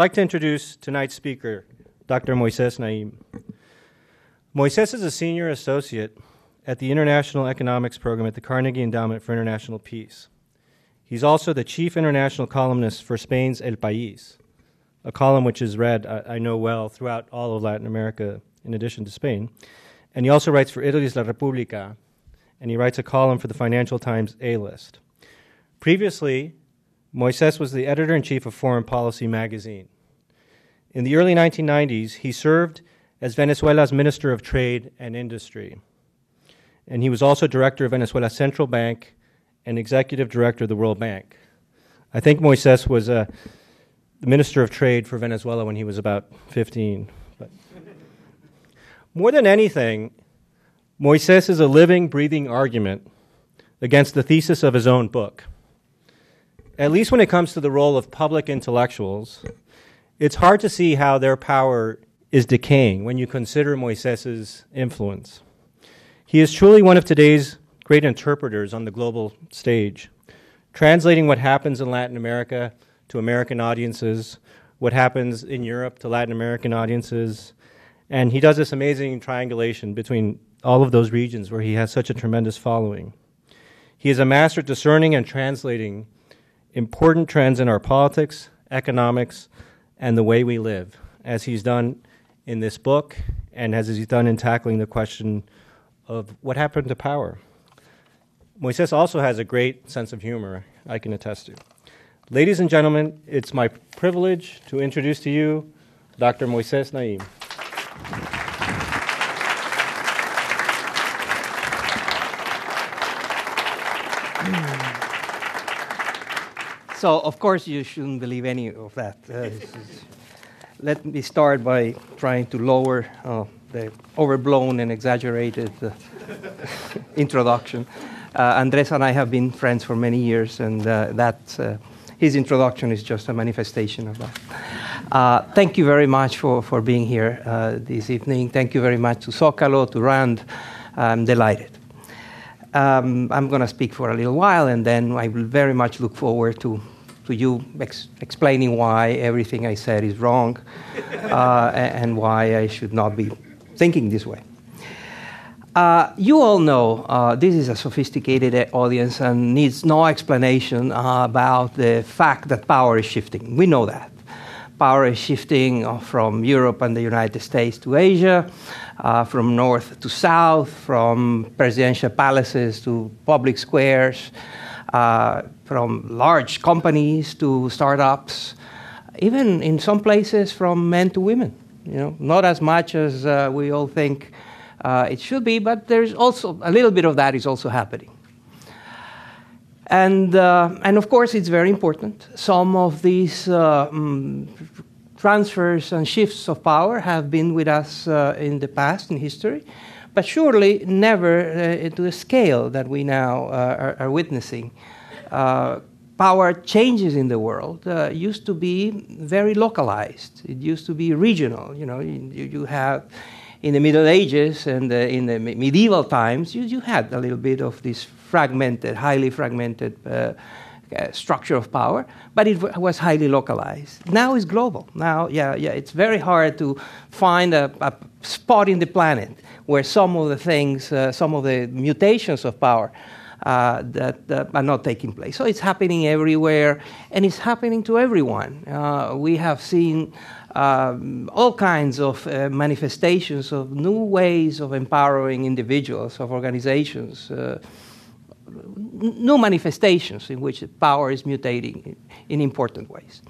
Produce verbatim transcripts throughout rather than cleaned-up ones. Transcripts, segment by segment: like to introduce tonight's speaker, Doctor Moisés Naím. Moisés is a senior associate at the International Economics Program at the Carnegie Endowment for International Peace. He's also the chief international columnist for Spain's El País, a column which is read, I, I know well, throughout all of Latin America, in addition to Spain. And he also writes for Italy's La Repubblica, and he writes a column for the Financial Times A-List. Previously, Moisés was the editor-in-chief of Foreign Policy magazine. In the early nineteen nineties, he served as Venezuela's Minister of Trade and Industry. And he was also director of Venezuela's Central Bank and executive director of the World Bank. I think Moisés was uh, the Minister of Trade for Venezuela when he was about fifteen. But more than anything, Moisés is a living, breathing argument against the thesis of his own book. At least when it comes to the role of public intellectuals, it's hard to see how their power is decaying when you consider Moisés's influence. He is truly one of today's great interpreters on the global stage, translating what happens in Latin America to American audiences, what happens in Europe to Latin American audiences, and he does this amazing triangulation between all of those regions where he has such a tremendous following. He is a master at discerning and translating important trends in our politics, economics, and the way we live, as he's done in this book and as he's done in tackling the question of what happened to power. Moisés also has a great sense of humor, I can attest to. Ladies and gentlemen, it's my privilege to introduce to you Doctor Moisés Naím. So, of course, you shouldn't believe any of that. Uh, let me start by trying to lower uh, the overblown and exaggerated uh, introduction. Uh, Andrés and I have been friends for many years, and uh, that uh, his introduction is just a manifestation of that. Uh, thank you very much for, for being here uh, this evening. Thank you very much to Zócalo, to Rand. I'm delighted. Um, I'm going to speak for a little while, and then I will very much look forward to, to you ex- explaining why everything I said is wrong uh, and why I should not be thinking this way. Uh, you all know uh, this is a sophisticated audience and needs no explanation uh, about the fact that power is shifting. We know that. Power is shifting from Europe and the United States to Asia, uh, from north to south, from presidential palaces to public squares, uh, from large companies to startups, even in some places from men to women. You know, not as much as uh, we all think uh, it should be, but there's also a little bit of that is also happening. And, uh, and of course, it's very important. Some of these uh, um, transfers and shifts of power have been with us uh, in the past, in history, but surely never uh, to the scale that we now uh, are, are witnessing. Uh, power changes in the world uh, used to be very localized. It used to be regional. You know, you, you have, in the Middle Ages and uh, in the medieval times, you, you had a little bit of this fragmented, highly fragmented uh, structure of power, but it w- was highly localized. Now it's global. Now, yeah, yeah, it's very hard to find a, a spot in the planet where some of the things, uh, some of the mutations of power uh, that, that are not taking place. So it's happening everywhere, and it's happening to everyone. Uh, we have seen Um, all kinds of uh, manifestations of new ways of empowering individuals, of organizations, uh, n- new manifestations in which power is mutating in, in important ways.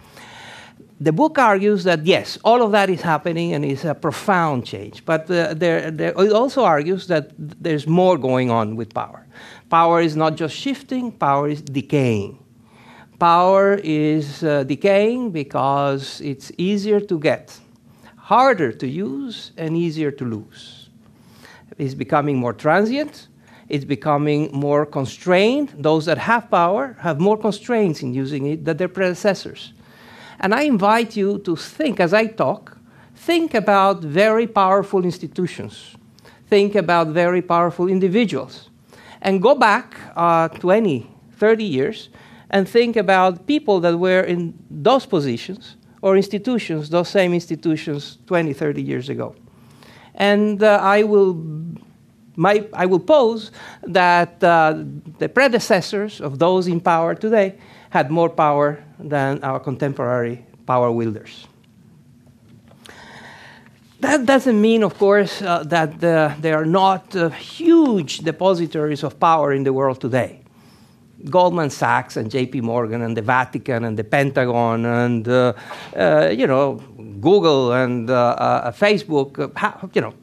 The book argues that, yes, all of that is happening and it's a profound change, but uh, there, there, it also argues that there's more going on with power. Power is not just shifting, power is decaying. Power is uh, decaying because it's easier to get, harder to use, and easier to lose. It's becoming more transient. It's becoming more constrained. Those that have power have more constraints in using it than their predecessors. And I invite you to think, as I talk, think about very powerful institutions. Think about very powerful individuals. And go back uh, twenty, thirty years and think about people that were in those positions or institutions, those same institutions twenty, thirty years ago. And uh, I, will, my, I will pose that uh, the predecessors of those in power today had more power than our contemporary power wielders. That doesn't mean, of course, uh, that uh, there are not uh, huge depositories of power in the world today. Goldman Sachs and J P. Morgan and the Vatican and the Pentagon and, uh, uh, you know, Google and uh, uh, Facebook. Uh, how, you know,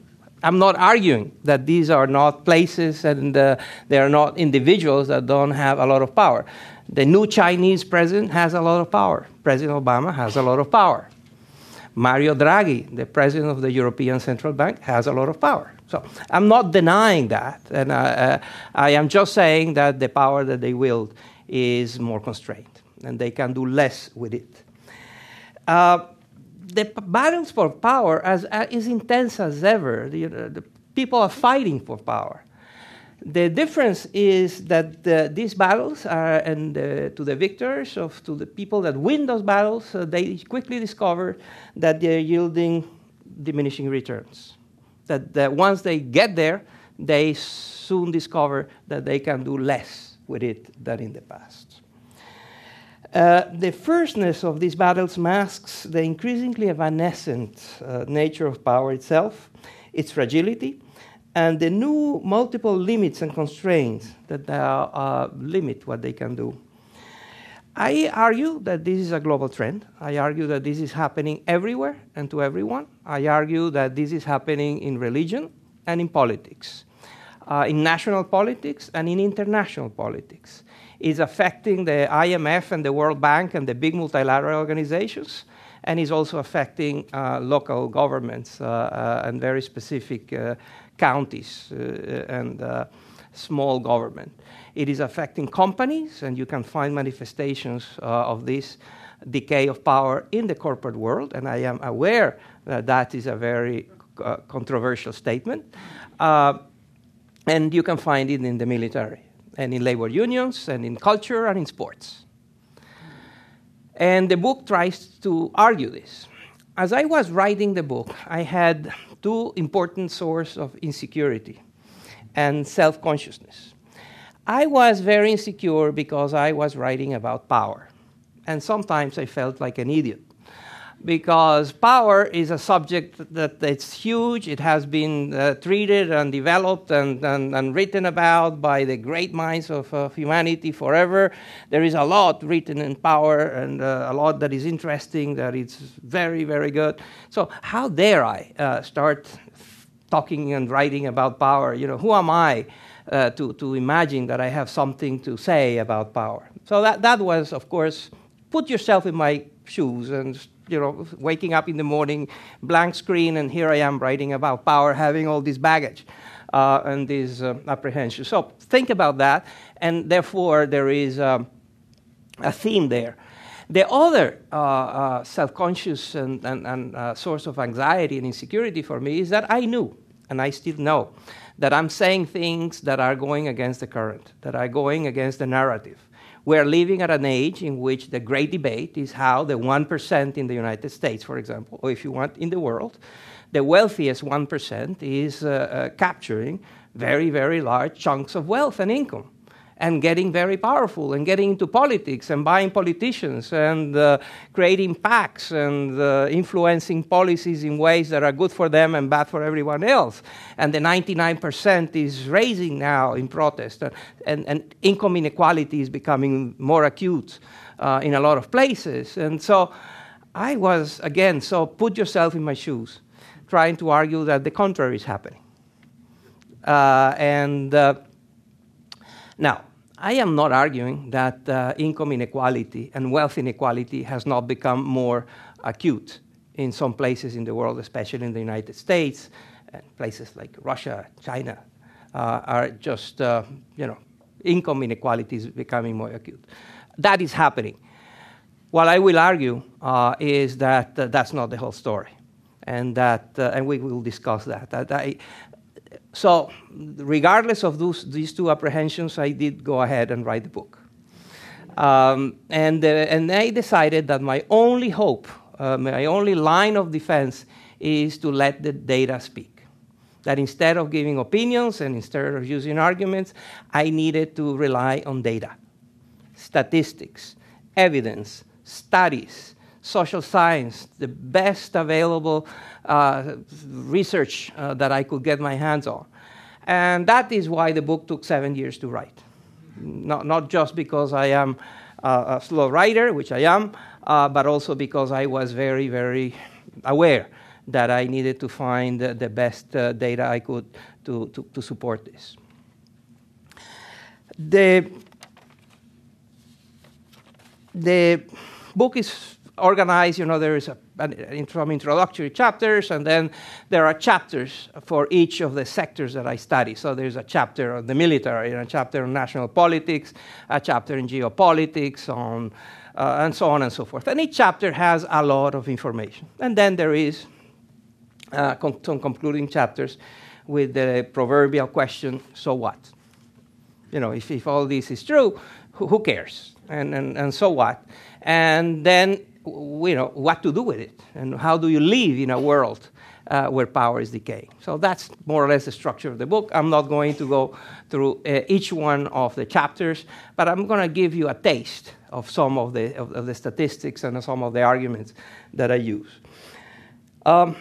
I'm not arguing that these are not places and uh, they are not individuals that don't have a lot of power. The new Chinese president has a lot of power. President Obama has a lot of power. Mario Draghi, the president of the European Central Bank, has a lot of power. So I'm not denying that. And I, uh, I am just saying that the power that they wield is more constrained, and they can do less with it. Uh, the balance for power is as intense as ever. The, uh, the people are fighting for power. The difference is that uh, these battles are, and uh, to the victors, of, to the people that win those battles, uh, they quickly discover that they're yielding diminishing returns. That, that once they get there, they soon discover that they can do less with it than in the past. Uh, the fierceness of these battles masks the increasingly evanescent uh, nature of power itself, its fragility, and the new multiple limits and constraints that uh, uh, limit what they can do. I argue that this is a global trend. I argue that this is happening everywhere and to everyone. I argue that this is happening in religion and in politics, uh, in national politics and in international politics. It's affecting the I M F and the World Bank and the big multilateral organizations, and is also affecting uh, local governments uh, uh, and very specific uh, counties uh, and uh, small government. It is affecting companies, and you can find manifestations uh, of this decay of power in the corporate world, and I am aware that that is a very uh, controversial statement. Uh, and you can find it in the military, and in labor unions, and in culture, and in sports. And the book tries to argue this. As I was writing the book, I had two important sources of insecurity and self-consciousness. I was very insecure because I was writing about power. And sometimes I felt like an idiot, because power is a subject that it's huge. It has been uh, treated and developed and, and, and written about by the great minds of, of humanity forever. There is a lot written in power, and uh, a lot that is interesting, that it's very, very good. So how dare I uh, start talking and writing about power? You know, who am I uh, to, to imagine that I have something to say about power? So that, that was, of course, put yourself in my shoes and, you know, waking up in the morning, blank screen, and here I am writing about power, having all this baggage uh, and this uh, apprehension. So think about that, and therefore there is um, a theme there. The other uh, uh, self-conscious and, and, and uh, source of anxiety and insecurity for me is that I knew, and I still know, that I'm saying things that are going against the current, that are going against the narrative. We're living at an age in which the great debate is how the one percent in the United States, for example, or if you want, in the world, the wealthiest one percent is uh, uh, capturing very, very large chunks of wealth and income, and getting very powerful, and getting into politics, and buying politicians, and uh, creating PACs, and uh, influencing policies in ways that are good for them and bad for everyone else. And the ninety-nine percent is raising now in protest, and, and, and income inequality is becoming more acute uh, in a lot of places. And so I was, again, so put yourself in my shoes, trying to argue that the contrary is happening. Uh, and uh, now, I am not arguing that uh, income inequality and wealth inequality has not become more acute in some places in the world, especially in the United States, and places like Russia, China, uh, are just, uh, you know, income inequality is becoming more acute. That is happening. What I will argue uh, is that uh, that's not the whole story, and that, uh, and we will discuss that. that I, So, regardless of those, these two apprehensions, I did go ahead and write the book. Um, and, uh, and I decided that my only hope uh, my only line of defense is to let the data speak. That instead of giving opinions and instead of using arguments, I needed to rely on data, statistics, evidence, studies, social science, the best available uh, research uh, that I could get my hands on. And that is why the book took seven years to write. Not, not just because I am uh, a slow writer, which I am, uh, but also because I was very, very aware that I needed to find uh, the best uh, data I could to, to, to support this. The, the book is organized, you know, there is a, an, some introductory chapters, and then there are chapters for each of the sectors that I study. So there's a chapter on the military, and a chapter on national politics, a chapter in geopolitics, on, uh, and so on and so forth. And each chapter has a lot of information. And then there is uh, con some concluding chapters with the proverbial question, so what? You know, if, if all this is true, who, who cares? And, and, and so what? And then you know, what to do with it, and how do you live in a world uh, where power is decaying. So that's more or less the structure of the book. I'm not going to go through uh, each one of the chapters, but I'm going to give you a taste of some of the, of, of the statistics and some of the arguments that I use. Um,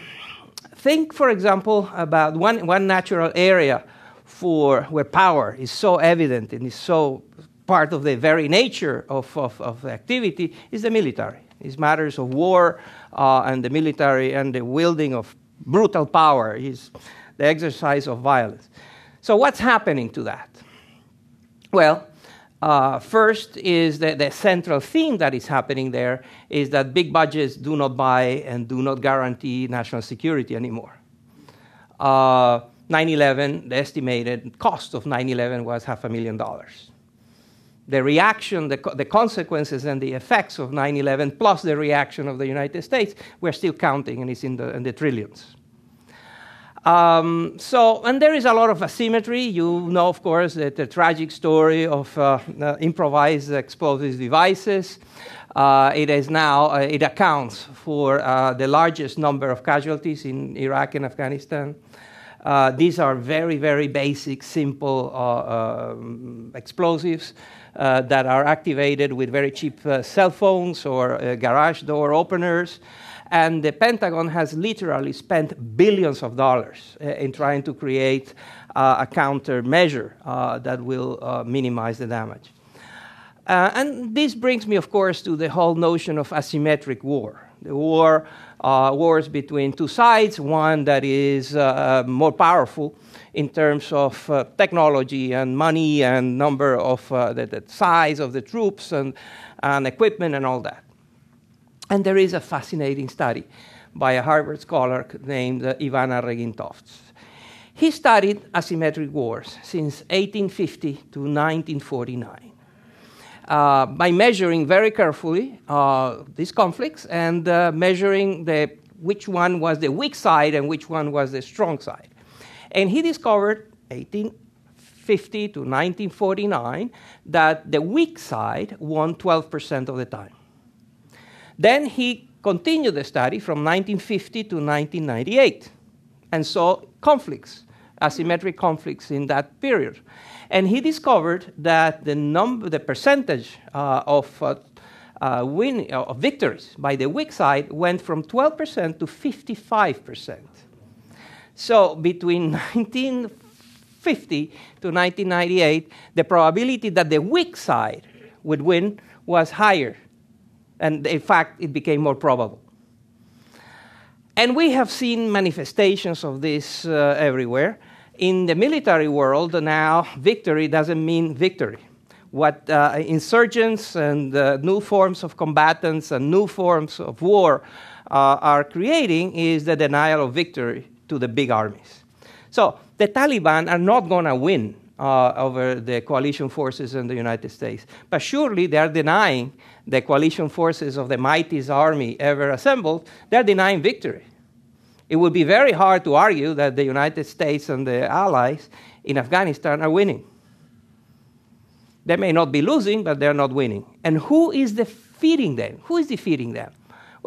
think, for example, about one, one natural area for where power is so evident and is so part of the very nature of, of, of activity is the military. It's matters of war uh, and the military and the wielding of brutal power is the exercise of violence. So what's happening to that? Well, uh, first is that the central theme that is happening there is that big budgets do not buy and do not guarantee national security anymore. Uh, nine eleven, the estimated cost of nine eleven was half a million dollars. The reaction, the, co the consequences and the effects of nine eleven, plus the reaction of the United States, we're still counting, and it's in the, in the trillions. Um, so, and there is a lot of asymmetry. You know, of course, that the tragic story of uh, uh, improvised explosive devices. Uh, it is now, uh, it accounts for uh, the largest number of casualties in Iraq and Afghanistan. Uh, these are very, very basic, simple uh, um, explosives uh, that are activated with very cheap uh, cell phones or uh, garage door openers. And the Pentagon has literally spent billions of dollars uh, in trying to create uh, a countermeasure uh, that will uh, minimize the damage. Uh, and this brings me, of course, to the whole notion of asymmetric war. The war, uh, wars between two sides, one that is uh, more powerful in terms of uh, technology and money and number of uh, the, the size of the troops and, and equipment and all that. And there is a fascinating study by a Harvard scholar named uh, Ivana Regintofts. He studied asymmetric wars since eighteen fifty to nineteen forty-nine. Uh, by measuring very carefully uh, these conflicts and uh, measuring the, which one was the weak side and which one was the strong side. And he discovered, eighteen fifty to nineteen forty-nine, that the weak side won twelve percent of the time. Then he continued the study from nineteen fifty to nineteen ninety-eight, and saw conflicts, asymmetric conflicts in that period. And he discovered that the number, the percentage uh, of uh, uh, win uh, of victories by the weak side went from twelve percent to fifty-five percent. So between nineteen fifty to nineteen ninety-eight, the probability that the weak side would win was higher, and in fact, it became more probable. And we have seen manifestations of this uh, everywhere. In the military world now, victory doesn't mean victory. What uh, insurgents and uh, new forms of combatants and new forms of war uh, are creating is the denial of victory to the big armies. So the Taliban are not going to win uh, over the coalition forces in the United States, but surely they are denying the coalition forces of the mightiest army ever assembled, they're denying victory. It would be very hard to argue that the United States and the allies in Afghanistan are winning. They may not be losing, but they're not winning. And who is defeating them? Who is defeating them?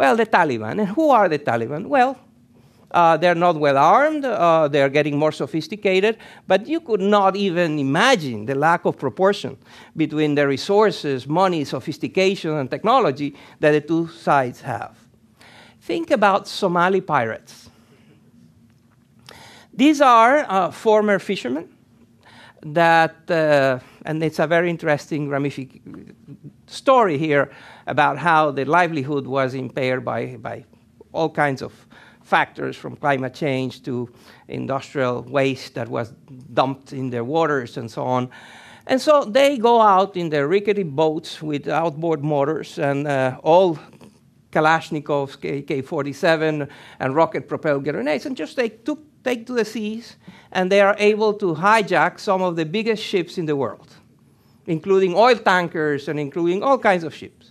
Well, the Taliban. And who are the Taliban? Well, uh, they're not well armed. Uh, they're getting more sophisticated. But you could not even imagine the lack of proportion between the resources, money, sophistication, and technology that the two sides have. Think about Somali pirates. These are uh, former fishermen that, uh, and it's a very interesting ramific- story here about how the livelihood was impaired by, by all kinds of factors, from climate change to industrial waste that was dumped in their waters and so on. And so they go out in their rickety boats with outboard motors and uh, all Kalashnikovs, A K forty-seven, and rocket-propelled grenades, and just take, took, take to the seas, and they are able to hijack some of the biggest ships in the world, including oil tankers and including all kinds of ships.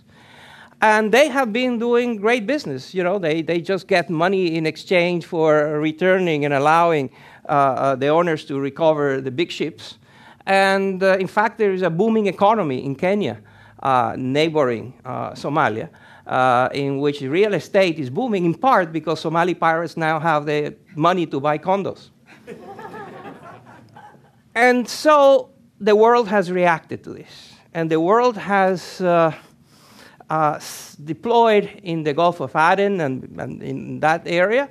And they have been doing great business. You know, they, they just get money in exchange for returning and allowing uh, uh, the owners to recover the big ships. And uh, in fact, there is a booming economy in Kenya, uh, neighboring uh, Somalia, Uh, in which real estate is booming, in part because Somali pirates now have the money to buy condos. And so the world has reacted to this. And the world has uh, uh, s- deployed in the Gulf of Aden and, and in that area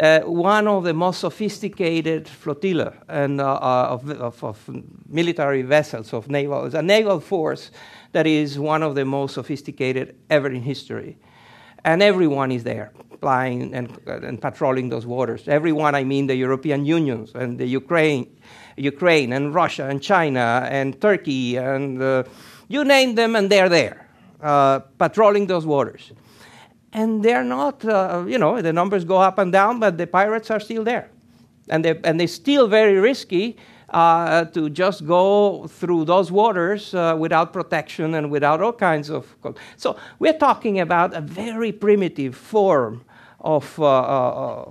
uh, one of the most sophisticated flotilla and, uh, of, of, of military vessels, of naval, a naval force that is one of the most sophisticated ever in history. And everyone is there, flying and, and patrolling those waters. Everyone, I mean the European Union and the Ukraine, Ukraine and Russia and China and Turkey, and uh, you name them, and they're there, uh, patrolling those waters. And they're not, uh, you know, the numbers go up and down, but the pirates are still there. And, they, and they're still very risky, Uh, to just go through those waters uh, without protection and without all kinds of... So we're talking about a very primitive form of, uh,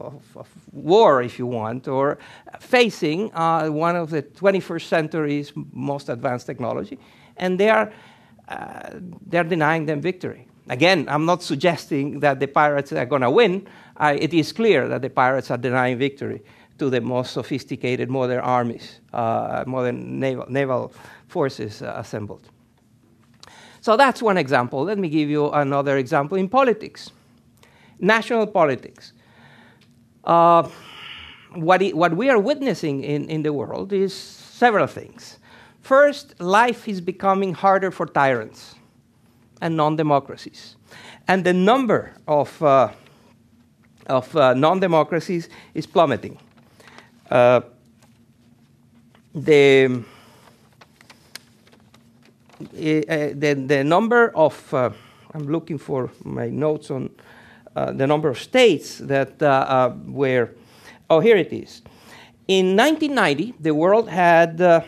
of, of war, if you want, or facing uh, one of the twenty-first century's most advanced technology, and they are uh, they're denying them victory. Again, I'm not suggesting that the pirates are going to win. Uh, it is clear that the pirates are denying victory to the most sophisticated modern armies, uh, modern naval, naval forces uh, assembled. So that's one example. Let me give you another example in politics, national politics. Uh, what, it, what we are witnessing in, in the world is several things. First, life is becoming harder for tyrants and non-democracies. And the number of, uh, of uh, non-democracies is plummeting. Uh, the, uh, the the number of uh, I'm looking for my notes on uh, the number of states that uh, uh, were oh here it is. In nineteen ninety, the world had uh,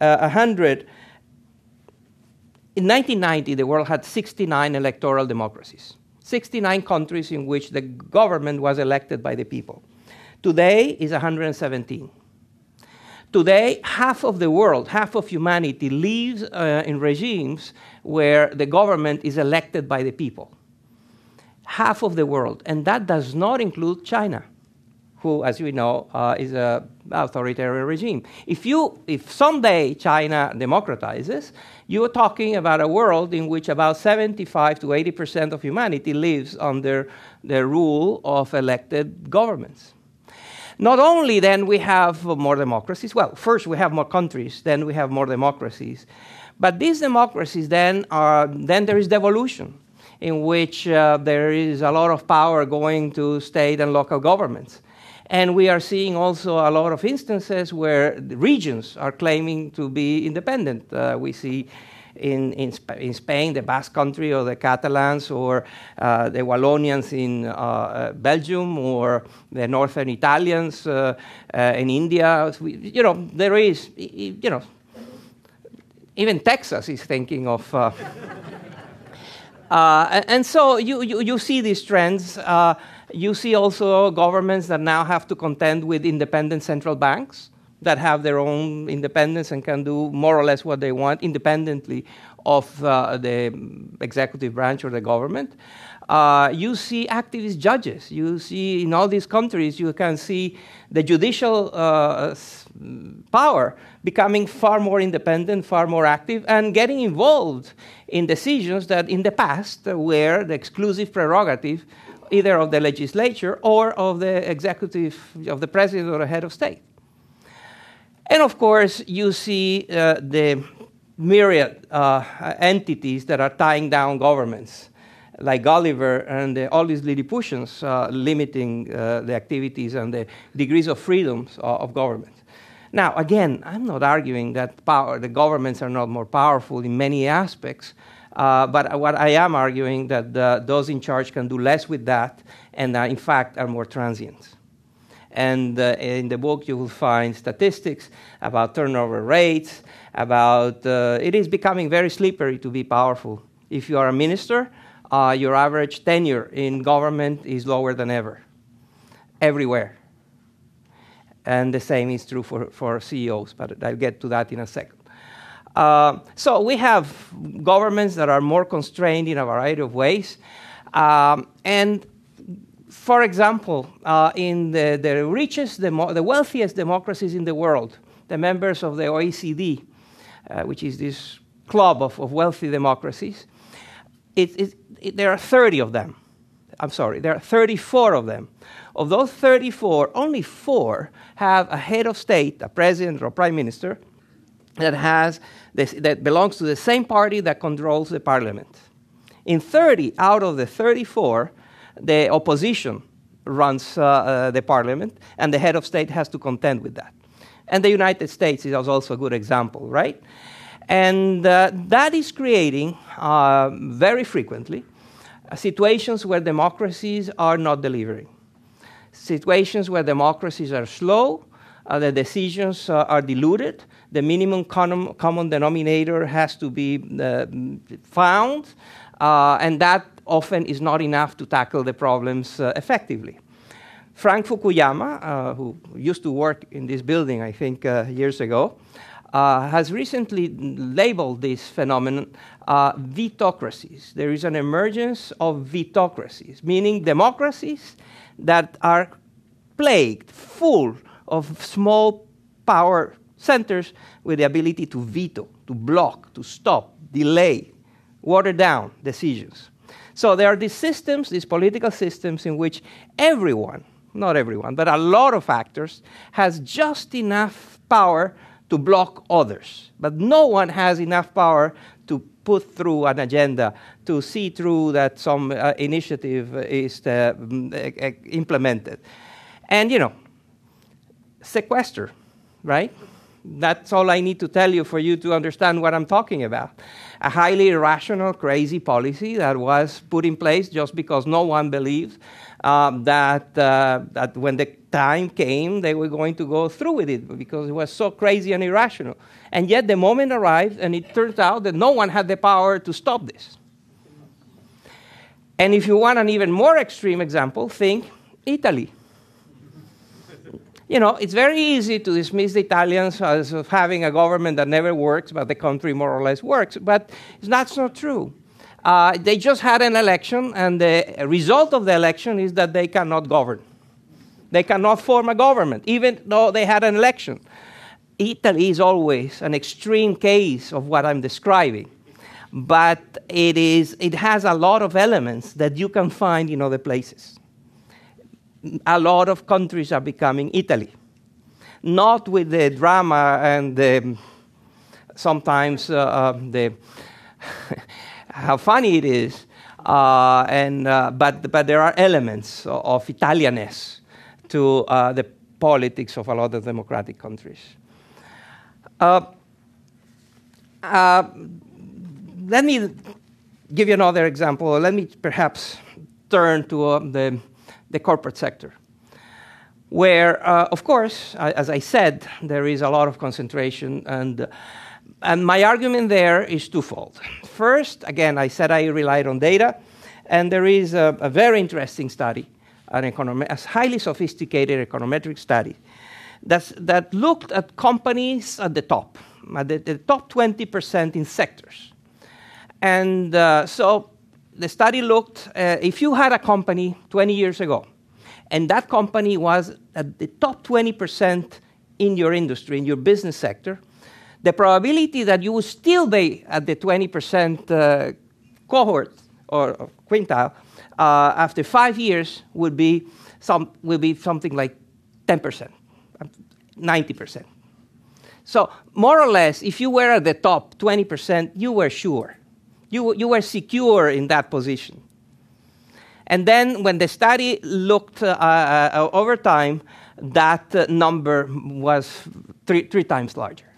uh, one hundred. In nineteen ninety, the world had sixty-nine electoral democracies, sixty-nine countries in which the government was elected by the people. Today is one hundred seventeen. Today, half of the world, half of humanity lives uh, in regimes where the government is elected by the people. Half of the world. And that does not include China, who, as we know, uh, is an authoritarian regime. If, you, if someday China democratizes, you are talking about a world in which about seventy-five to eighty percent of humanity lives under the rule of elected governments. Not only then we have more democracies, well, first we have more countries, then we have more democracies, but these democracies then are, then there is devolution, in which uh, there is a lot of power going to state and local governments. And we are seeing also a lot of instances where the regions are claiming to be independent. Uh, we see in, in, Sp- in Spain, the Basque Country, or the Catalans, or uh, the Wallonians in uh, uh, Belgium, or the Northern Italians uh, uh, in India. We, you know, there is, you know, even Texas is thinking of... Uh, uh, and so you, you, you see these trends. Uh, you see also governments that now have to contend with independent central banks that have their own independence and can do more or less what they want independently of uh, the executive branch or the government. Uh, you see activist judges. You see in all these countries, you can see the judicial uh, power becoming far more independent, far more active, and getting involved in decisions that in the past were the exclusive prerogative either of the legislature or of the executive, of the president or the head of state. And of course, you see uh, the myriad uh, entities that are tying down governments, like Gulliver and the, all these Lilliputians uh, limiting uh, the activities and the degrees of freedoms of, of government. Now, again, I'm not arguing that power, the governments are not more powerful in many aspects, uh, but what I am arguing that the, those in charge can do less with that and, uh, in fact, are more transient. And uh, in the book, you will find statistics about turnover rates, about uh, it is becoming very slippery to be powerful. If you are a minister, uh, your average tenure in government is lower than ever, everywhere. And the same is true for, for C E Os, but I'll get to that in a second. Uh, so we have governments that are more constrained in a variety of ways. Um, and for example, uh, in the, the richest, demo the wealthiest democracies in the world, the members of the O E C D, uh, which is this club of, of wealthy democracies, it, it, it, there are thirty of them. I'm sorry, there are thirty-four of them. Of those thirty-four, only four have a head of state, a president or prime minister, that, has this, that belongs to the same party that controls the parliament. In thirty out of the thirty-four, the opposition runs uh, uh, the parliament, and the head of state has to contend with that. And the United States is also a good example, right? And uh, that is creating, uh, very frequently, uh, situations where democracies are not delivering. Situations where democracies are slow, uh, the decisions uh, are diluted, the minimum com common denominator has to be uh, found, uh, and that often is not enough to tackle the problems uh, effectively. Frank Fukuyama, uh, who used to work in this building, I think, uh, years ago, uh, has recently labeled this phenomenon uh, vetocracies. There is an emergence of vetocracies, meaning democracies that are plagued, full of small power centers with the ability to veto, to block, to stop, delay, water down decisions. So there are these systems, these political systems, in which everyone, not everyone, but a lot of actors, has just enough power to block others. But no one has enough power to put through an agenda, to see through that some uh, initiative is uh, implemented. And, you know, sequester, right? That's all I need to tell you for you to understand what I'm talking about. A highly irrational, crazy policy that was put in place just because no one believed um, that, uh, that when the time came, they were going to go through with it because it was so crazy and irrational. And yet the moment arrived, and it turns out that no one had the power to stop this. And if you want an even more extreme example, think Italy. You know, it's very easy to dismiss the Italians as of having a government that never works, but the country more or less works. But that's not true. Uh, they just had an election, and the result of the election is that they cannot govern. They cannot form a government, even though they had an election. Italy is always an extreme case of what I'm describing. But it is, it has a lot of elements that you can find in other places. A lot of countries are becoming Italy, not with the drama and the, sometimes uh, the how funny it is, uh, and, uh, but, but there are elements of, of Italianness to uh, the politics of a lot of democratic countries. Uh, uh, let me give you another example. Let me perhaps turn to uh, the the corporate sector, where, uh, of course, uh, as I said, there is a lot of concentration. And, uh, and my argument there is twofold. First, again, I said I relied on data. And there is a, a very interesting study, an econometric, a highly sophisticated econometric study, that's, that looked at companies at the top, at the, the top twenty percent in sectors. And uh, so the study looked, uh, if you had a company twenty years ago, and that company was at the top twenty percent in your industry, in your business sector, the probability that you would still be at the twenty percent uh, cohort or, or quintile uh, after five years would be, some, would be something like ten percent, ninety percent. So more or less, if you were at the top twenty percent, you were sure. You, you were secure in that position. And then when the study looked uh, uh, over time, that uh, number was three, three times larger.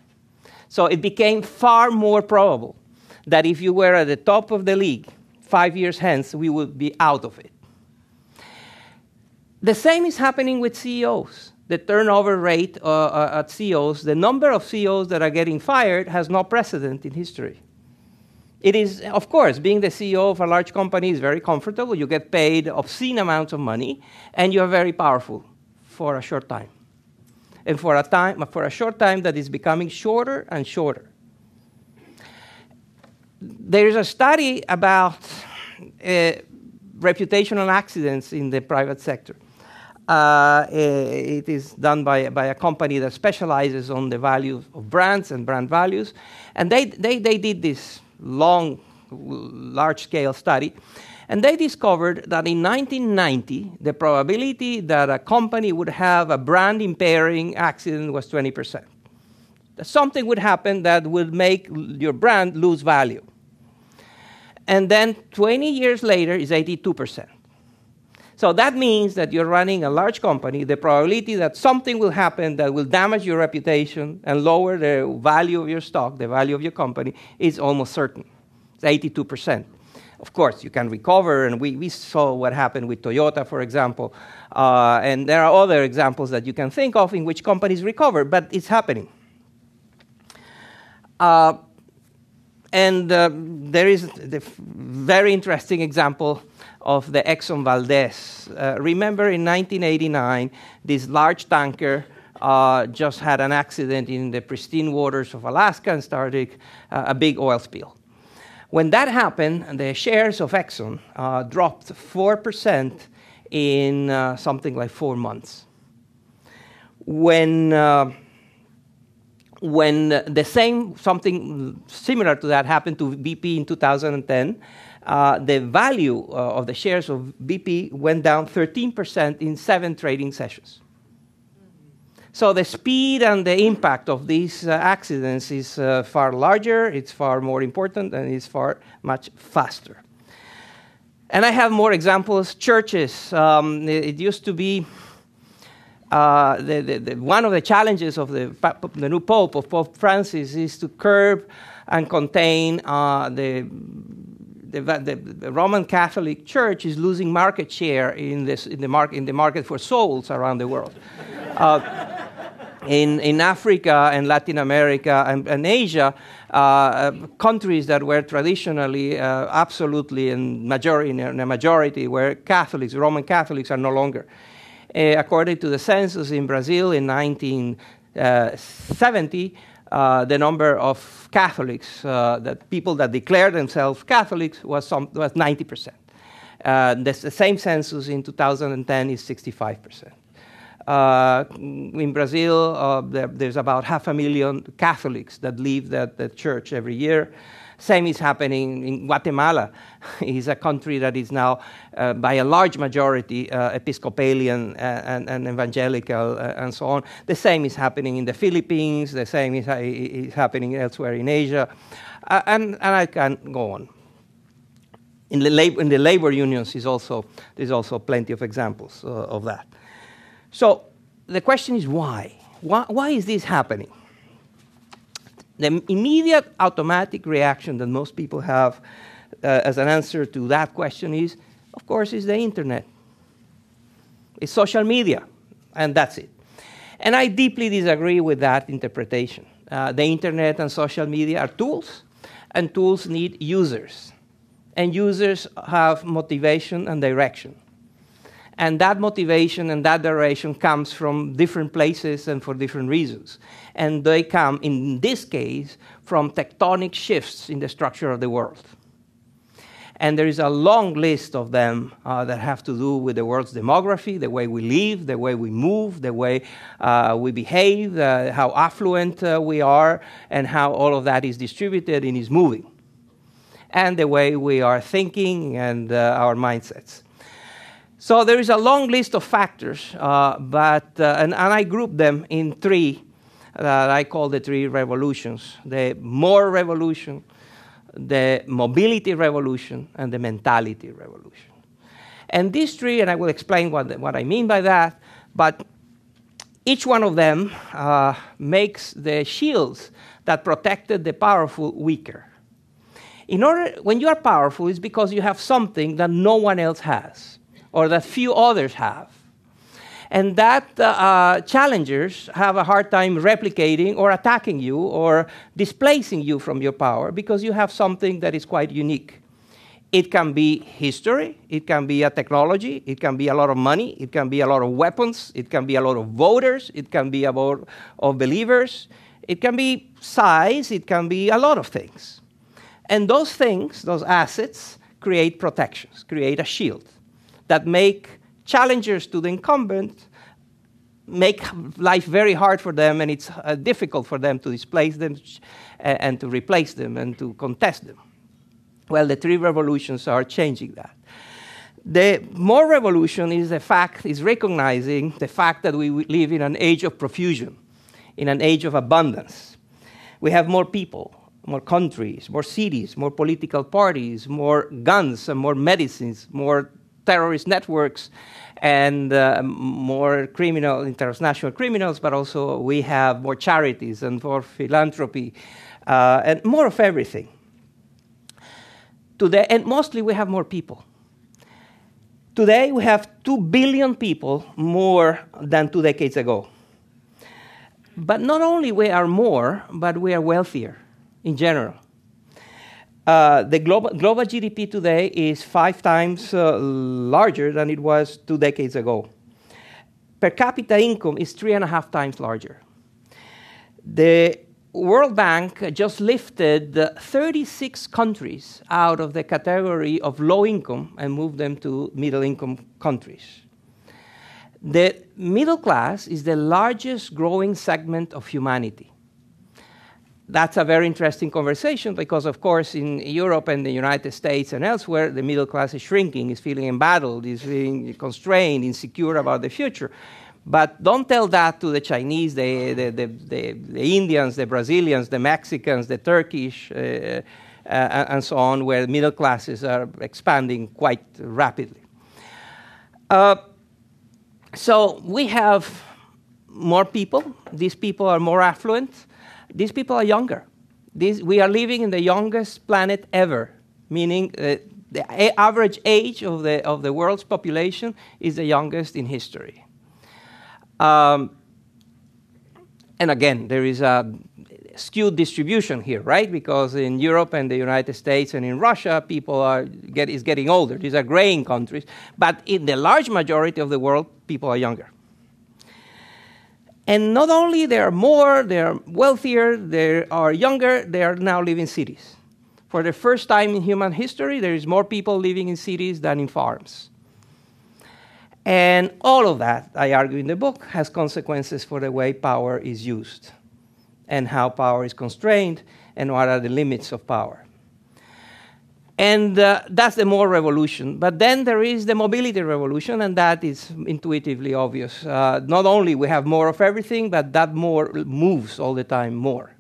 So it became far more probable that if you were at the top of the league, five years hence, we would be out of it. The same is happening with C E Os. The turnover rate uh, at C E Os, the number of C E Os that are getting fired has no precedent in history. It is, of course, being the C E O of a large company is very comfortable. You get paid obscene amounts of money, and you're very powerful for a short time. And for a, time, for a short time that is becoming shorter and shorter. There's a study about uh, reputational accidents in the private sector. Uh, it is done by, by a company that specializes on the value of brands and brand values. And they, they, they did this long, large-scale study. And they discovered that in nineteen ninety, the probability that a company would have a brand-impairing accident was twenty percent. That something would happen that would make your brand lose value. And then twenty years later is eighty-two percent. So that means that you're running a large company, the probability that something will happen that will damage your reputation and lower the value of your stock, the value of your company, is almost certain. It's eighty-two percent. Of course, you can recover, and we, we saw what happened with Toyota, for example. Uh, and there are other examples that you can think of in which companies recover, but it's happening. Uh, and uh, there is the very interesting example of the Exxon Valdez. Uh, remember, in nineteen eighty-nine, this large tanker uh, just had an accident in the pristine waters of Alaska and started uh, a big oil spill. When that happened, the shares of Exxon uh, dropped four percent in uh, something like four months. When, uh, when the same, something similar to that happened to B P in two thousand ten, uh, the value uh, of the shares of B P went down thirteen percent in seven trading sessions. So the speed and the impact of these uh, accidents is uh, far larger, it's far more important, and it's far much faster. And I have more examples. Churches. Um, it, it used to be uh, the, the, the, one of the challenges of the, the new Pope, of Pope Francis, is to curb and contain uh, the, the, the, the Roman Catholic Church is losing market share in, this, in, the, mar in the market for souls around the world. uh, In, in Africa and Latin America and, and Asia, uh, uh, countries that were traditionally uh, absolutely in, majority, in a majority were Catholics, Roman Catholics are no longer. Uh, according to the census in Brazil in nineteen seventy, uh, the number of Catholics, uh, that people that declared themselves Catholics, was, some, was ninety percent. Uh, the same census in two thousand ten is sixty-five percent. Uh, in Brazil, uh, there, there's about half a million Catholics that leave that, that church every year. Same is happening in Guatemala. It's a country that is now, uh, by a large majority, uh, Episcopalian and, and evangelical uh, and so on. The same is happening in the Philippines. The same is, is happening elsewhere in Asia. Uh, and, and I can go on. In the, lab, in the labor unions, is also, there's also plenty of examples uh, of that. So the question is why? why? Why is this happening? The immediate automatic reaction that most people have uh, as an answer to that question is, of course, is the internet. It's social media, and that's it. And I deeply disagree with that interpretation. Uh, the internet and social media are tools, and tools need users. And users have motivation and direction. And that motivation and that direction comes from different places and for different reasons. And they come, in this case, from tectonic shifts in the structure of the world. And there is a long list of them uh, that have to do with the world's demography, the way we live, the way we move, the way uh, we behave, uh, how affluent uh, we are, and how all of that is distributed and is moving, and the way we are thinking and uh, our mindsets. So there is a long list of factors, uh, but, uh, and, and I group them in three that I call the three revolutions: the more revolution, the mobility revolution, and the mentality revolution. And these three, and I will explain what, the, what I mean by that, but each one of them uh, makes the shields that protected the powerful weaker. In order, when you are powerful, it's because you have something that no one else has, or that few others have. And that uh, uh, challengers have a hard time replicating or attacking you or displacing you from your power, because you have something that is quite unique. It can be history, it can be a technology, it can be a lot of money, it can be a lot of weapons, it can be a lot of voters, it can be a lot of believers, it can be size, it can be a lot of things. And those things, those assets, create protections, create a shield that make challengers to the incumbent, make life very hard for them, and it's uh, difficult for them to displace them and, and to replace them and to contest them. Well, the three revolutions are changing that. The more revolution is the fact, is recognizing the fact that we live in an age of profusion, in an age of abundance. We have more people, more countries, more cities, more political parties, more guns and more medicines, more terrorist networks, and uh, more criminal, international criminals, but also we have more charities and more philanthropy, uh, and more of everything. Today, and mostly we have more people. Today we have two billion people more than two decades ago. But not only we are more, but we are wealthier in general. Uh, the global, global G D P today is five times uh, larger than it was two decades ago. Per capita income is three and a half times larger. The World Bank just lifted thirty-six countries out of the category of low income and moved them to middle income countries. The middle class is the largest growing segment of humanity. That's a very interesting conversation because, of course, in Europe and the United States and elsewhere, the middle class is shrinking, is feeling embattled, is feeling constrained, insecure about the future. But don't tell that to the Chinese, the, the, the, the, the Indians, the Brazilians, the Mexicans, the Turkish, uh, uh, and so on, where middle classes are expanding quite rapidly. Uh, so we have more people. These people are more affluent. These people are younger. These, we are living in the youngest planet ever, meaning uh, the a average age of the, of the world's population is the youngest in history. Um, and again, there is a skewed distribution here, right? Because in Europe and the United States and in Russia, people are get, is getting older. These are graying countries. But in the large majority of the world, people are younger. And not only they are more, they are wealthier, they are younger, they are now living in cities. For the first time in human history, there is more people living in cities than in farms. And all of that, I argue in the book, has consequences for the way power is used and how power is constrained and what are the limits of power. And uh, that's the more revolution. But then there is the mobility revolution, and that is intuitively obvious. Uh, not only we have more of everything, but that more moves all the time more.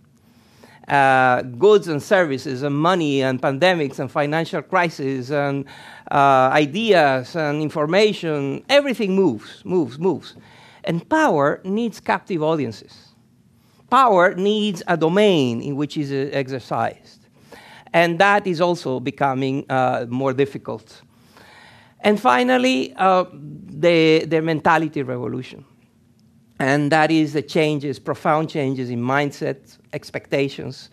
Uh, goods and services and money and pandemics and financial crises and uh, ideas and information, everything moves, moves, moves. And power needs captive audiences. Power needs a domain in which it is exercised. And that is also becoming uh, more difficult. And finally, uh, the, the mentality revolution. And that is the changes, profound changes in mindset, expectations,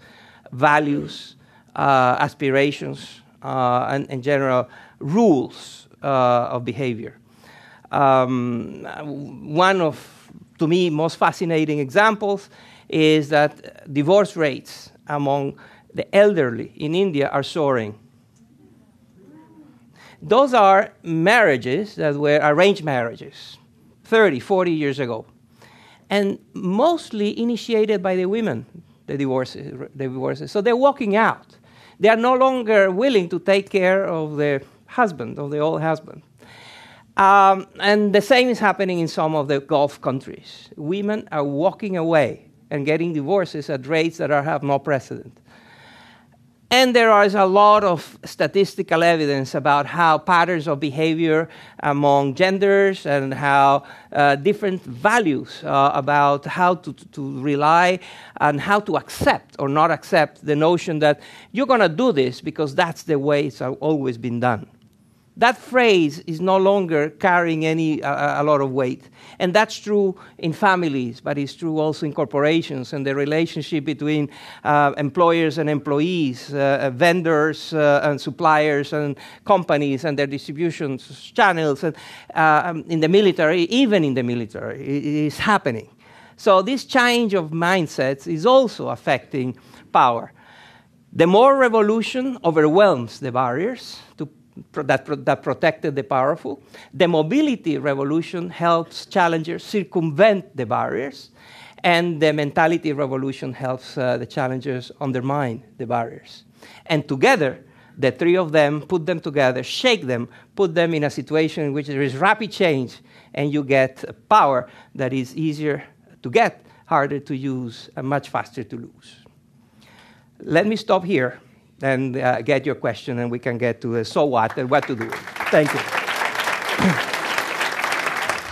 values, uh, aspirations, uh, and in general, rules uh, of behavior. Um, one of, to me, most fascinating examples is that divorce rates among the elderly in India are soaring. Those are marriages that were arranged marriages thirty, forty years ago, and mostly initiated by the women, the divorces. The divorces. So they're walking out. They are no longer willing to take care of their husband, of the old husband. Um, and the same is happening in some of the Gulf countries. Women are walking away and getting divorces at rates that are, have no precedent. And there is a lot of statistical evidence about how patterns of behavior among genders and how uh, different values uh, about how to, to rely and how to accept or not accept the notion that you're going to do this because that's the way it's always been done. That phrase is no longer carrying any uh, a lot of weight. And that's true in families, but it's true also in corporations and the relationship between uh, employers and employees, uh, vendors uh, and suppliers and companies and their distribution channels. And uh, in the military, even in the military, it is happening. So this change of mindsets is also affecting power. The more revolution overwhelms the barriers to That, that protected the powerful. The mobility revolution helps challengers circumvent the barriers, and the mentality revolution helps uh, the challengers undermine the barriers. And together, the three of them, put them together, shake them, put them in a situation in which there is rapid change, and you get a power that is easier to get, harder to use, and much faster to lose. Let me stop here and uh, get your question, and we can get to uh, so what and what to do. Thank you.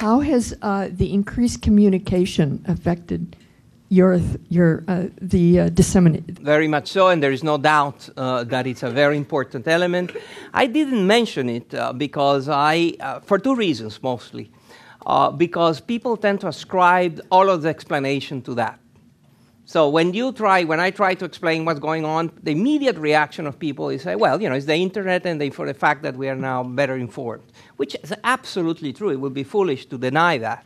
How has uh, the increased communication affected your, your, uh, the uh, dissemination? Very much so, and there is no doubt uh, that it's a very important element. I didn't mention it uh, because I, uh, for two reasons mostly, uh, because people tend to ascribe all of the explanation to that. So when you try, when I try to explain what's going on, the immediate reaction of people is, well, you know, it's the internet and the, for the fact that we are now better informed, which is absolutely true. It would be foolish to deny that.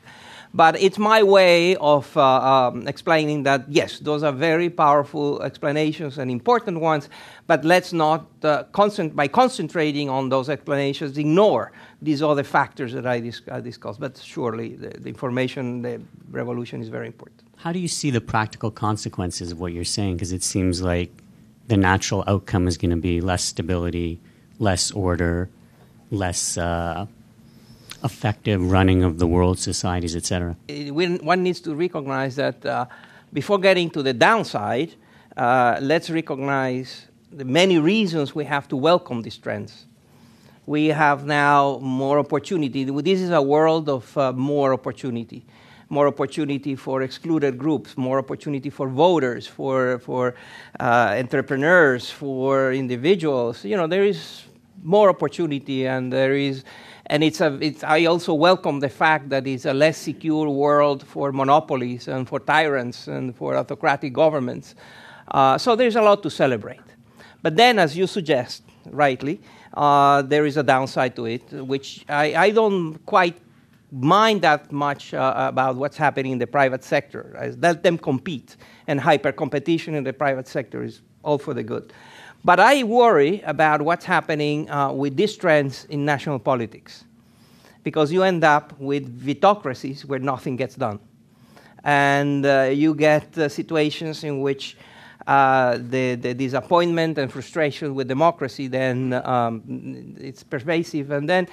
But it's my way of uh, um, explaining that, yes, those are very powerful explanations and important ones, but let's not, uh, concent by concentrating on those explanations, ignore these other factors that I, dis I discussed. But surely the, the information the revolution is very important. How do you see the practical consequences of what you're saying? Because it seems like the natural outcome is going to be less stability, less order, less uh, effective running of the world, societies, et cetera. It, we, one needs to recognize that uh, before getting to the downside, uh, let's recognize the many reasons we have to welcome these trends. We have now more opportunity. This is a world of uh, more opportunity. More opportunity for excluded groups, more opportunity for voters, for, for uh, entrepreneurs, for individuals. You know, there is more opportunity, and there is, and it's a, it's, I also welcome the fact that it's a less secure world for monopolies and for tyrants and for autocratic governments. Uh, so there's a lot to celebrate. But then, as you suggest, rightly, uh, there is a downside to it, which I, I don't quite mind that much uh, about what's happening in the private sector. Right? Let them compete, and hyper-competition in the private sector is all for the good. But I worry about what's happening uh, with these trends in national politics, because you end up with vitocracies where nothing gets done. And uh, you get uh, situations in which uh, the, the disappointment and frustration with democracy, then um, it's pervasive, and then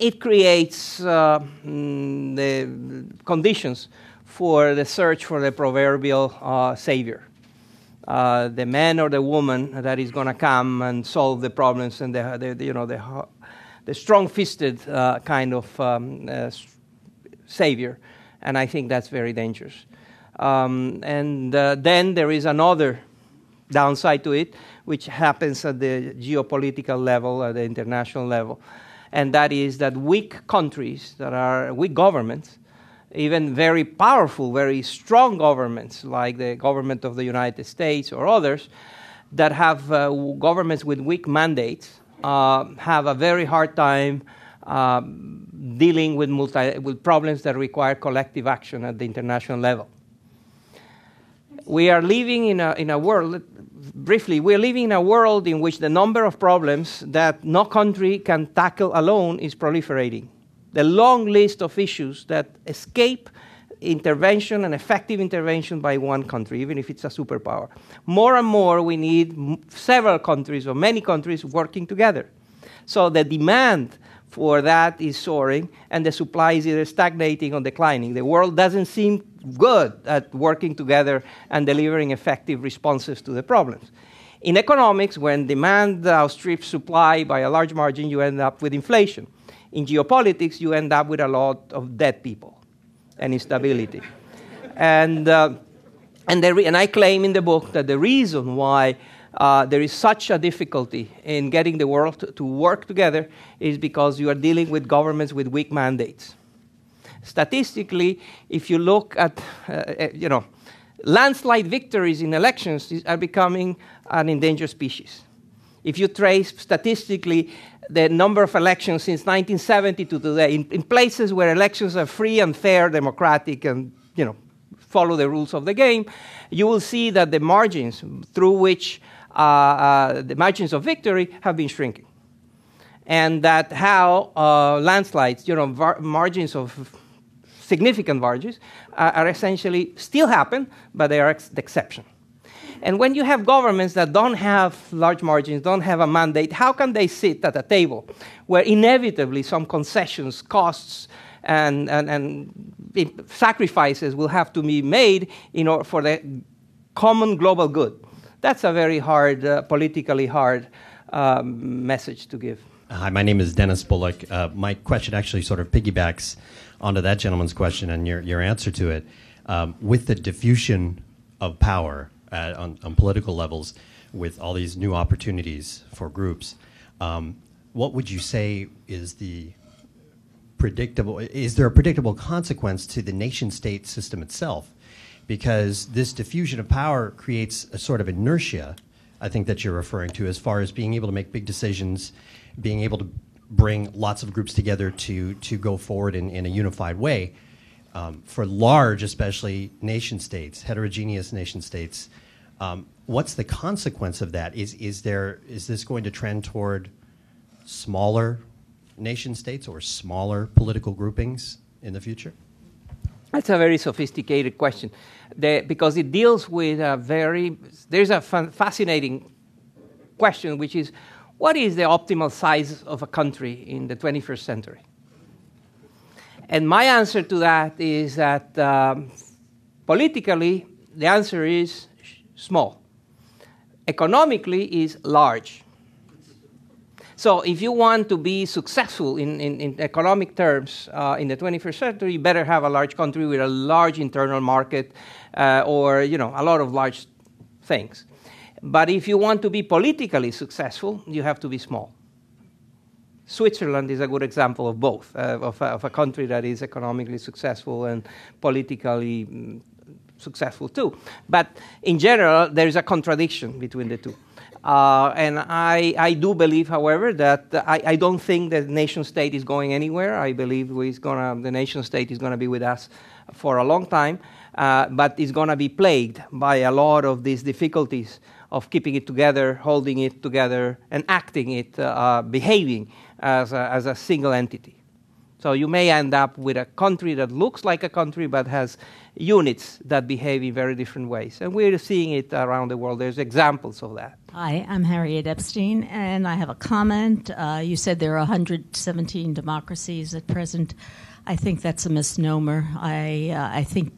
it creates uh, the conditions for the search for the proverbial uh, savior, uh, the man or the woman that is going to come and solve the problems, and the, the you know the, the strong-fisted uh, kind of um, uh, savior, and I think that's very dangerous. Um, and uh, then there is another downside to it, which happens at the geopolitical level, at the international level. And that is that weak countries, that are weak governments, even very powerful, very strong governments, like the government of the United States or others, that have uh, governments with weak mandates, uh, have a very hard time uh, dealing with, multi with problems that require collective action at the international level. We are living in a, in a world, briefly, we're living in a world in which the number of problems that no country can tackle alone is proliferating. The long list of issues that escape intervention and effective intervention by one country, even if it's a superpower. More and more, we need m- several countries or many countries working together. So the demand for that is soaring, and the supply is either stagnating or declining. The world doesn't seem good at working together and delivering effective responses to the problems. In economics, when demand outstrips supply by a large margin, you end up with inflation. In geopolitics, you end up with a lot of dead people and instability. and, uh, and, there, and I claim in the book that the reason why Uh, there is such a difficulty in getting the world to, to work together is because you are dealing with governments with weak mandates. Statistically, if you look at, uh, you know, landslide victories in elections are becoming an endangered species. If you trace statistically the number of elections since nineteen seventy to today, in, in places where elections are free and fair, democratic, and, you know, follow the rules of the game, you will see that the margins through which Uh, uh, the margins of victory have been shrinking, and that how uh, landslides, you know, var- margins of significant margins uh, are essentially still happen, but they are ex- the exception. And when you have governments that don't have large margins, don't have a mandate, how can they sit at a table where inevitably some concessions, costs, and and, and sacrifices will have to be made in order for the common global good? That's a very hard, uh, politically hard um, message to give. Hi, my name is Dennis Bullock. Uh, my question actually sort of piggybacks onto that gentleman's question and your, your answer to it. Um, with the diffusion of power at, on, on political levels, with all these new opportunities for groups, um, what would you say is the predictable, is there a predictable consequence to the nation-state system itself? Because this diffusion of power creates a sort of inertia, I think, that you're referring to, as far as being able to make big decisions, being able to bring lots of groups together to to go forward in, in a unified way. Um, for large, especially nation states, heterogeneous nation states, um, what's the consequence of that? Is is there is this going to trend toward smaller nation states or smaller political groupings in the future? That's a very sophisticated question, the, because it deals with a very, there's a fun, fascinating question, which is, what is the optimal size of a country in the twenty-first century? And my answer to that is that um, politically, the answer is small. Economically, is large. So if you want to be successful in, in, in economic terms uh, in the twenty-first century, you better have a large country with a large internal market uh, or, you know, a lot of large things. But if you want to be politically successful, you have to be small. Switzerland is a good example of both, uh, of, of a country that is economically successful and politically mm, successful too. But in general, there is a contradiction between the two. Uh, and I, I do believe, however, that I, I don't think that the nation state is going anywhere. I believe we's gonna, the nation state is going to be with us for a long time, uh, but it's going to be plagued by a lot of these difficulties of keeping it together, holding it together, and acting it, uh, behaving as a, as a single entity. So you may end up with a country that looks like a country but has units that behave in very different ways. And we're seeing it around the world. There's examples of that. Hi, I'm Harriet Epstein, and I have a comment. Uh, you said there are one hundred seventeen democracies at present. I think that's a misnomer. I, uh, I think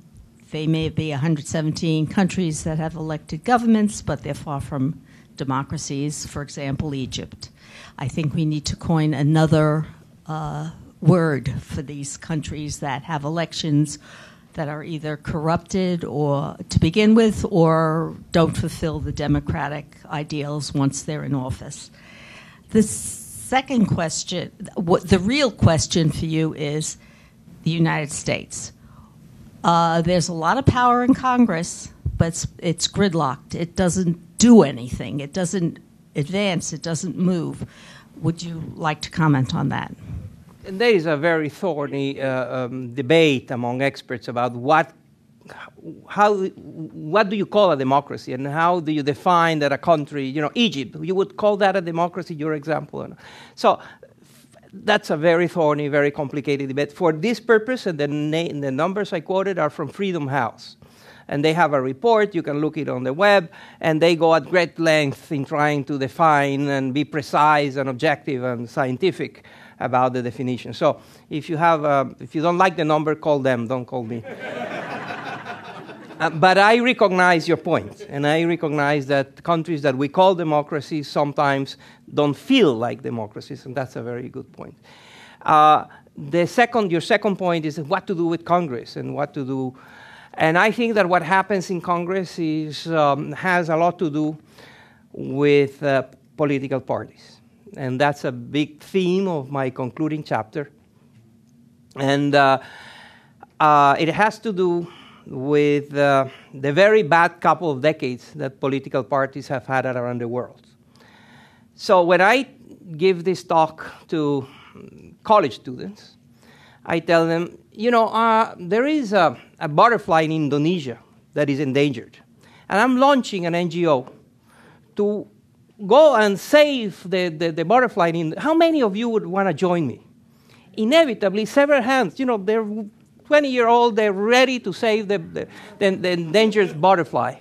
they may be one hundred seventeen countries that have elected governments, but they're far from democracies. For example, Egypt. I think we need to coin another uh word for these countries that have elections that are either corrupted or to begin with or don't fulfill the democratic ideals once they're in office. The second question, what the real question for you is the United States. Uh, there's a lot of power in Congress, but it's, it's gridlocked. It doesn't do anything. It doesn't advance. It doesn't move. Would you like to comment on that? And there is a very thorny uh, um, debate among experts about what how, what do you call a democracy, and how do you define that a country, you know, Egypt, you would call that a democracy, your example? So that's a very thorny, very complicated debate. For this purpose, and the, na- the numbers I quoted are from Freedom House. And they have a report, you can look it on the web, and they go at great length in trying to define and be precise and objective and scientific about the definition. So if you have, a, if you don't like the number, call them, don't call me. Uh, but I recognize your point, and I recognize that countries that we call democracies sometimes don't feel like democracies, and that's a very good point. Uh, the second, your second point is what to do with Congress and what to do. And I think that what happens in Congress is, um, has a lot to do with uh, political parties. And that's a big theme of my concluding chapter. And uh, uh, it has to do with uh, the very bad couple of decades that political parties have had around the world. So when I give this talk to college students, I tell them, you know, uh, there is a, a butterfly in Indonesia that is endangered. And I'm launching an N G O to go and save the, the, the butterfly. In, how many of you would want to join me? Inevitably, several hands, you know, they're twenty-year-old, they're ready to save the, the, the, the endangered butterfly.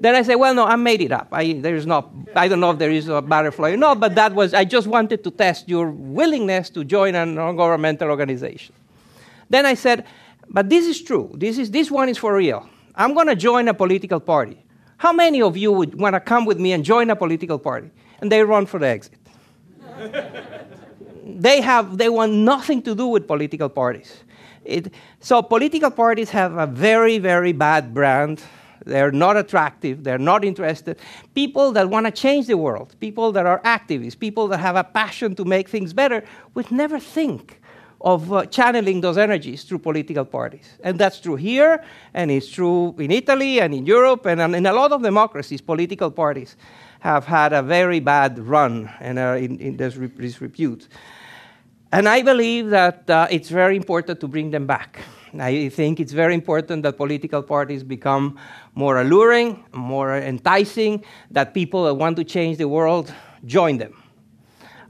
Then I say, well, no, I made it up. I, there's not, I don't know if there is a butterfly or not, but that was, I just wanted to test your willingness to join a non-governmental organization. Then I said, but this is true. This is, this one is for real. I'm going to join a political party. How many of you would want to come with me and join a political party? And they run for the exit. They have, they want nothing to do with political parties. It, so political parties have a very, very bad brand. They're not attractive. They're not interested. People that want to change the world, people that are activists, people that have a passion to make things better, would never think of uh, channeling those energies through political parties. And that's true here, and it's true in Italy and in Europe, and, and in a lot of democracies, political parties have had a very bad run and are in, in this disrepute. And I believe that uh, it's very important to bring them back. I think it's very important that political parties become more alluring, more enticing, that people that want to change the world join them.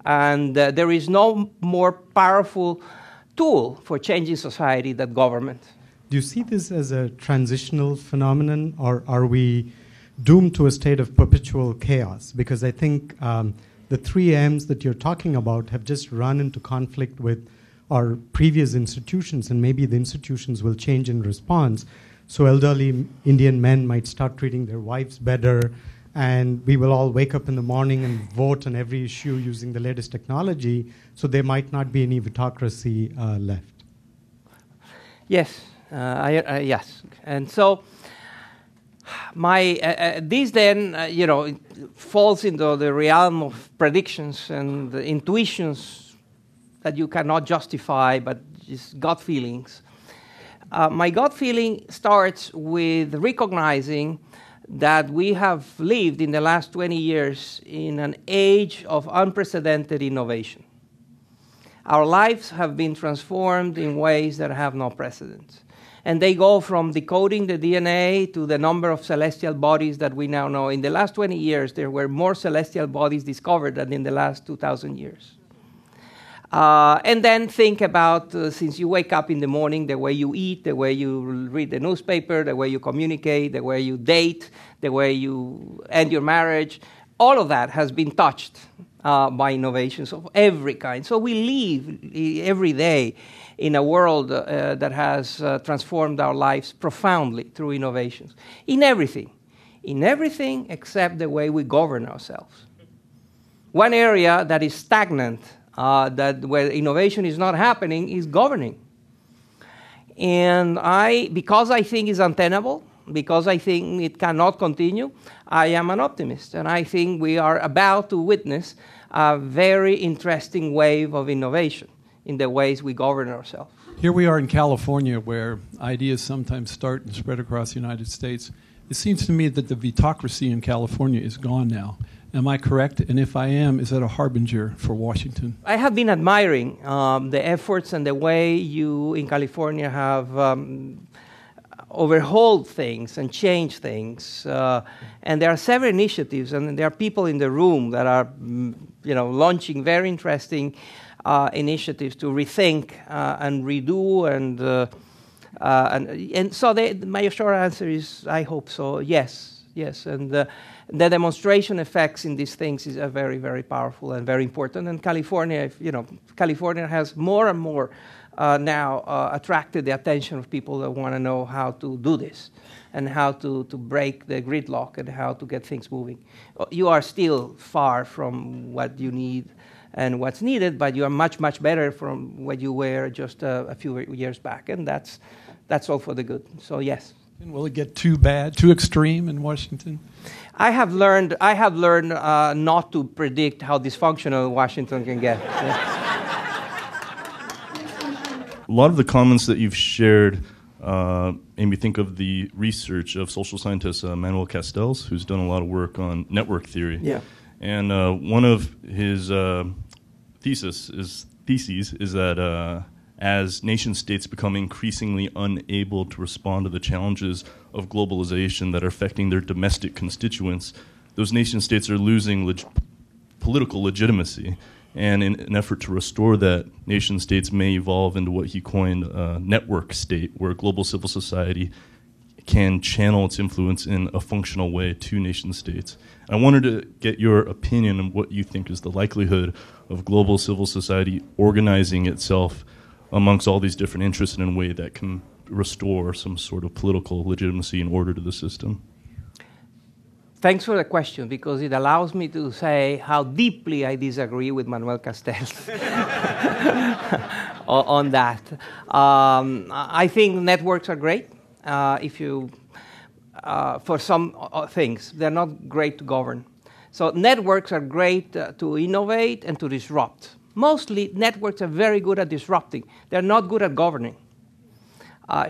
And uh, there is no more powerful tool for changing society than government. Do you see this as a transitional phenomenon, or are we doomed to a state of perpetual chaos? Because I think um, the three M's that you're talking about have just run into conflict with our previous institutions, and maybe the institutions will change in response. So elderly Indian men might start treating their wives better, and we will all wake up in the morning and vote on every issue using the latest technology, so there might not be any autocracy uh, left. Yes, uh, I, uh, yes. And so my, uh, uh, this then, uh, you know, it falls into the realm of predictions and intuitions that you cannot justify, but just gut feelings. Uh, my gut feeling starts with recognizing that we have lived in the last twenty years in an age of unprecedented innovation. Our lives have been transformed in ways that have no precedent. And they go from decoding the D N A to the number of celestial bodies that we now know. In the last twenty years, there were more celestial bodies discovered than in the last two thousand years. Uh, and then think about, uh, since you wake up in the morning, the way you eat, the way you read the newspaper, the way you communicate, the way you date, the way you end your marriage, all of that has been touched uh, by innovations of every kind. So we live every day in a world uh, that has uh, transformed our lives profoundly through innovations, in everything, in everything except the way we govern ourselves. One area that is stagnant, Uh, that where innovation is not happening, is governing. And I, because I think it's untenable, because I think it cannot continue, I am an optimist. And I think we are about to witness a very interesting wave of innovation in the ways we govern ourselves. Here we are in California, where ideas sometimes start and spread across the United States. It seems to me that the vitocracy in California is gone now. Am I correct? And if I am, is that a harbinger for Washington? I have been admiring um, the efforts and the way you in California have um, overhaul things and change things. Uh, and there are several initiatives, and there are people in the room that are, you know, launching very interesting uh, initiatives to rethink uh, and redo and. Uh, Uh, and, and so they, my short answer is, I hope so, yes, yes. And uh, the demonstration effects in these things is are very, very powerful and very important. And California, you know, California has more and more uh, now uh, attracted the attention of people that want to know how to do this and how to, to break the gridlock and how to get things moving. You are still far from what you need and what's needed, but you are much, much better from what you were just uh, a few years back. And that's... That's all for the good. So yes. And will it get too bad, too extreme in Washington? I have learned. I have learned uh, not to predict how dysfunctional Washington can get. A lot of the comments that you've shared uh, made me think of the research of social scientist uh, Manuel Castells, who's done a lot of work on network theory. Yeah. And uh, one of his uh, thesis is theses is that. Uh, As nation-states become increasingly unable to respond to the challenges of globalization that are affecting their domestic constituents, those nation-states are losing leg- political legitimacy. And in an effort to restore that, nation-states may evolve into what he coined a network state, where global civil society can channel its influence in a functional way to nation-states. I wanted to get your opinion on what you think is the likelihood of global civil society organizing itself amongst all these different interests in a way that can restore some sort of political legitimacy and order to the system? Thanks for the question, because it allows me to say how deeply I disagree with Manuel Castells on that. Um, I think networks are great uh, if you, uh, for some things. They're not great to govern. So networks are great uh, to innovate and to disrupt. Mostly, networks are very good at disrupting. They're not good at governing. Uh,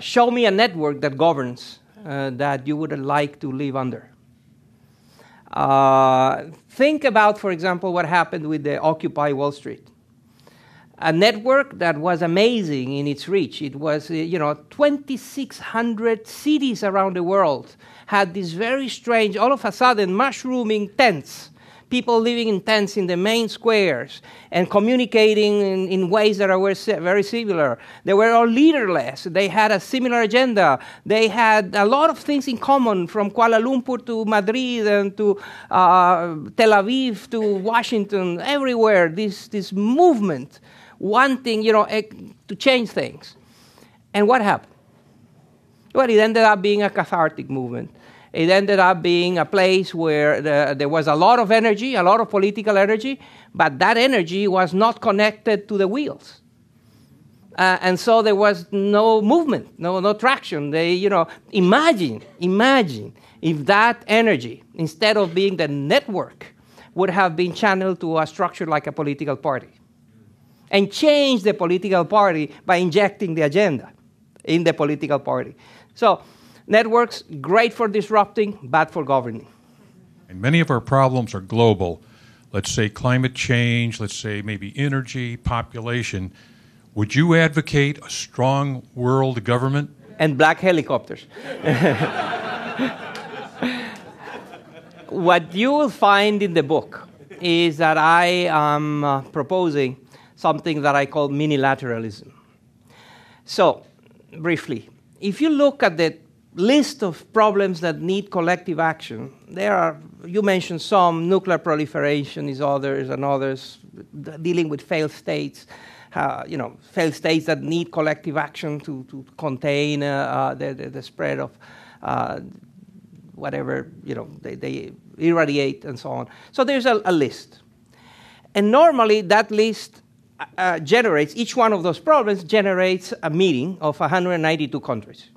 show me a network that governs uh, that you would like to live under. Uh, think about, for example, what happened with the Occupy Wall Street. A network that was amazing in its reach. It was, you know, twenty-six hundred cities around the world had these very strange, all of a sudden, mushrooming tents. People living in tents in the main squares and communicating in, in ways that were very similar. They were all leaderless. They had a similar agenda. They had a lot of things in common, from Kuala Lumpur to Madrid and to uh, Tel Aviv to Washington, everywhere, this, this movement wanting, you know, to change things. And what happened? Well, it ended up being a cathartic movement. It ended up being a place where the, there was a lot of energy, a lot of political energy, but that energy was not connected to the wheels. Uh, and so there was no movement, no, no traction. They, you know, imagine, imagine if that energy, instead of being the network, would have been channeled to a structure like a political party and change the political party by injecting the agenda in the political party. So, networks, great for disrupting, bad for governing. And many of our problems are global. Let's say climate change, let's say maybe energy, population. Would you advocate a strong world government? And black helicopters. What you will find in the book is that I am uh, proposing something that I call minilateralism. So, briefly, if you look at the list of problems that need collective action. There are, you mentioned some, nuclear proliferation is others and others, dealing with failed states, uh, you know, failed states that need collective action to, to contain uh, uh, the, the, the spread of uh, whatever, you know, they, they irradiate and so on. So there's a, a list. And normally that list uh, generates, each one of those problems generates a meeting of one hundred ninety-two countries.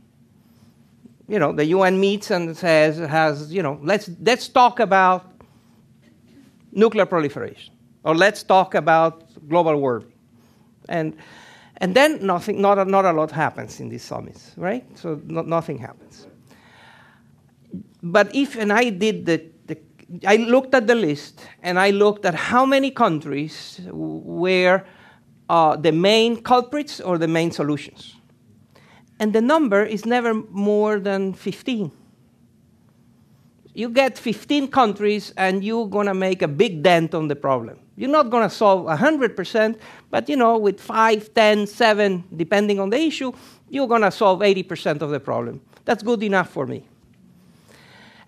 You know, the U N meets and says, has, you know, let's, let's talk about nuclear proliferation, or let's talk about global warming. And, and then nothing, not, not a lot happens in these summits, right? So no, nothing happens. But if, and I did the, the, I looked at the list, and I looked at how many countries were uh, the main culprits or the main solutions. and the number is never more than fifteen. You get fifteen countries, and you're going to make a big dent on the problem. You're not going to solve one hundred percent, but, you know, with five, ten, seven, depending on the issue, you're going to solve eighty percent of the problem. That's good enough for me.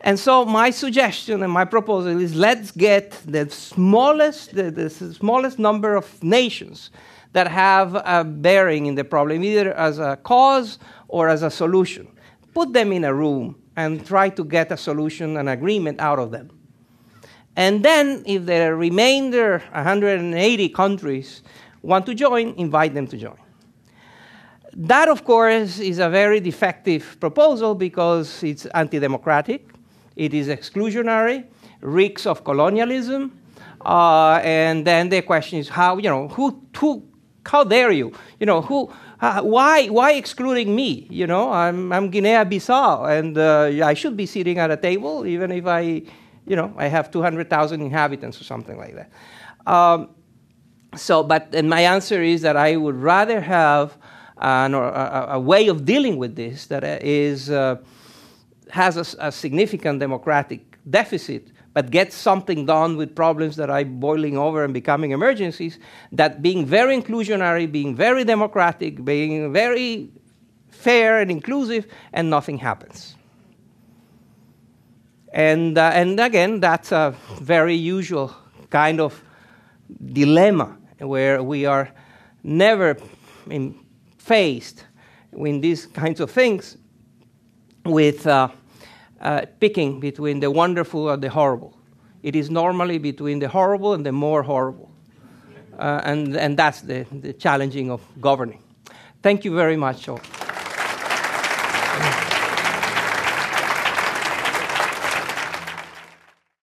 And so my suggestion and my proposal is let's get the smallest, the, the smallest number of nations that have a bearing in the problem, either as a cause or as a solution. Put them in a room and try to get a solution, an agreement out of them. And then if the remainder one hundred eighty countries want to join, invite them to join. That, of course, is a very defective proposal because it's anti-democratic, it is exclusionary, reeks of colonialism, uh, and then the question is how, you know, who, who how dare you? You know, who, uh, why, why excluding me? You know, I'm, I'm Guinea-Bissau, and uh, I should be sitting at a table even if I, you know, I have two hundred thousand inhabitants or something like that. Um, so, but and my answer is that I would rather have And a, a way of dealing with this that is, uh, has a, a significant democratic deficit, but gets something done with problems that are boiling over and becoming emergencies, that being very inclusionary, being very democratic, being very fair and inclusive, and nothing happens. And, uh, and again, that's a very usual kind of dilemma where we are never in faced in these kinds of things with uh, uh, picking between the wonderful and the horrible. It is normally between the horrible and the more horrible. Uh, and, and that's the, the challenging of governing. Thank you very much all.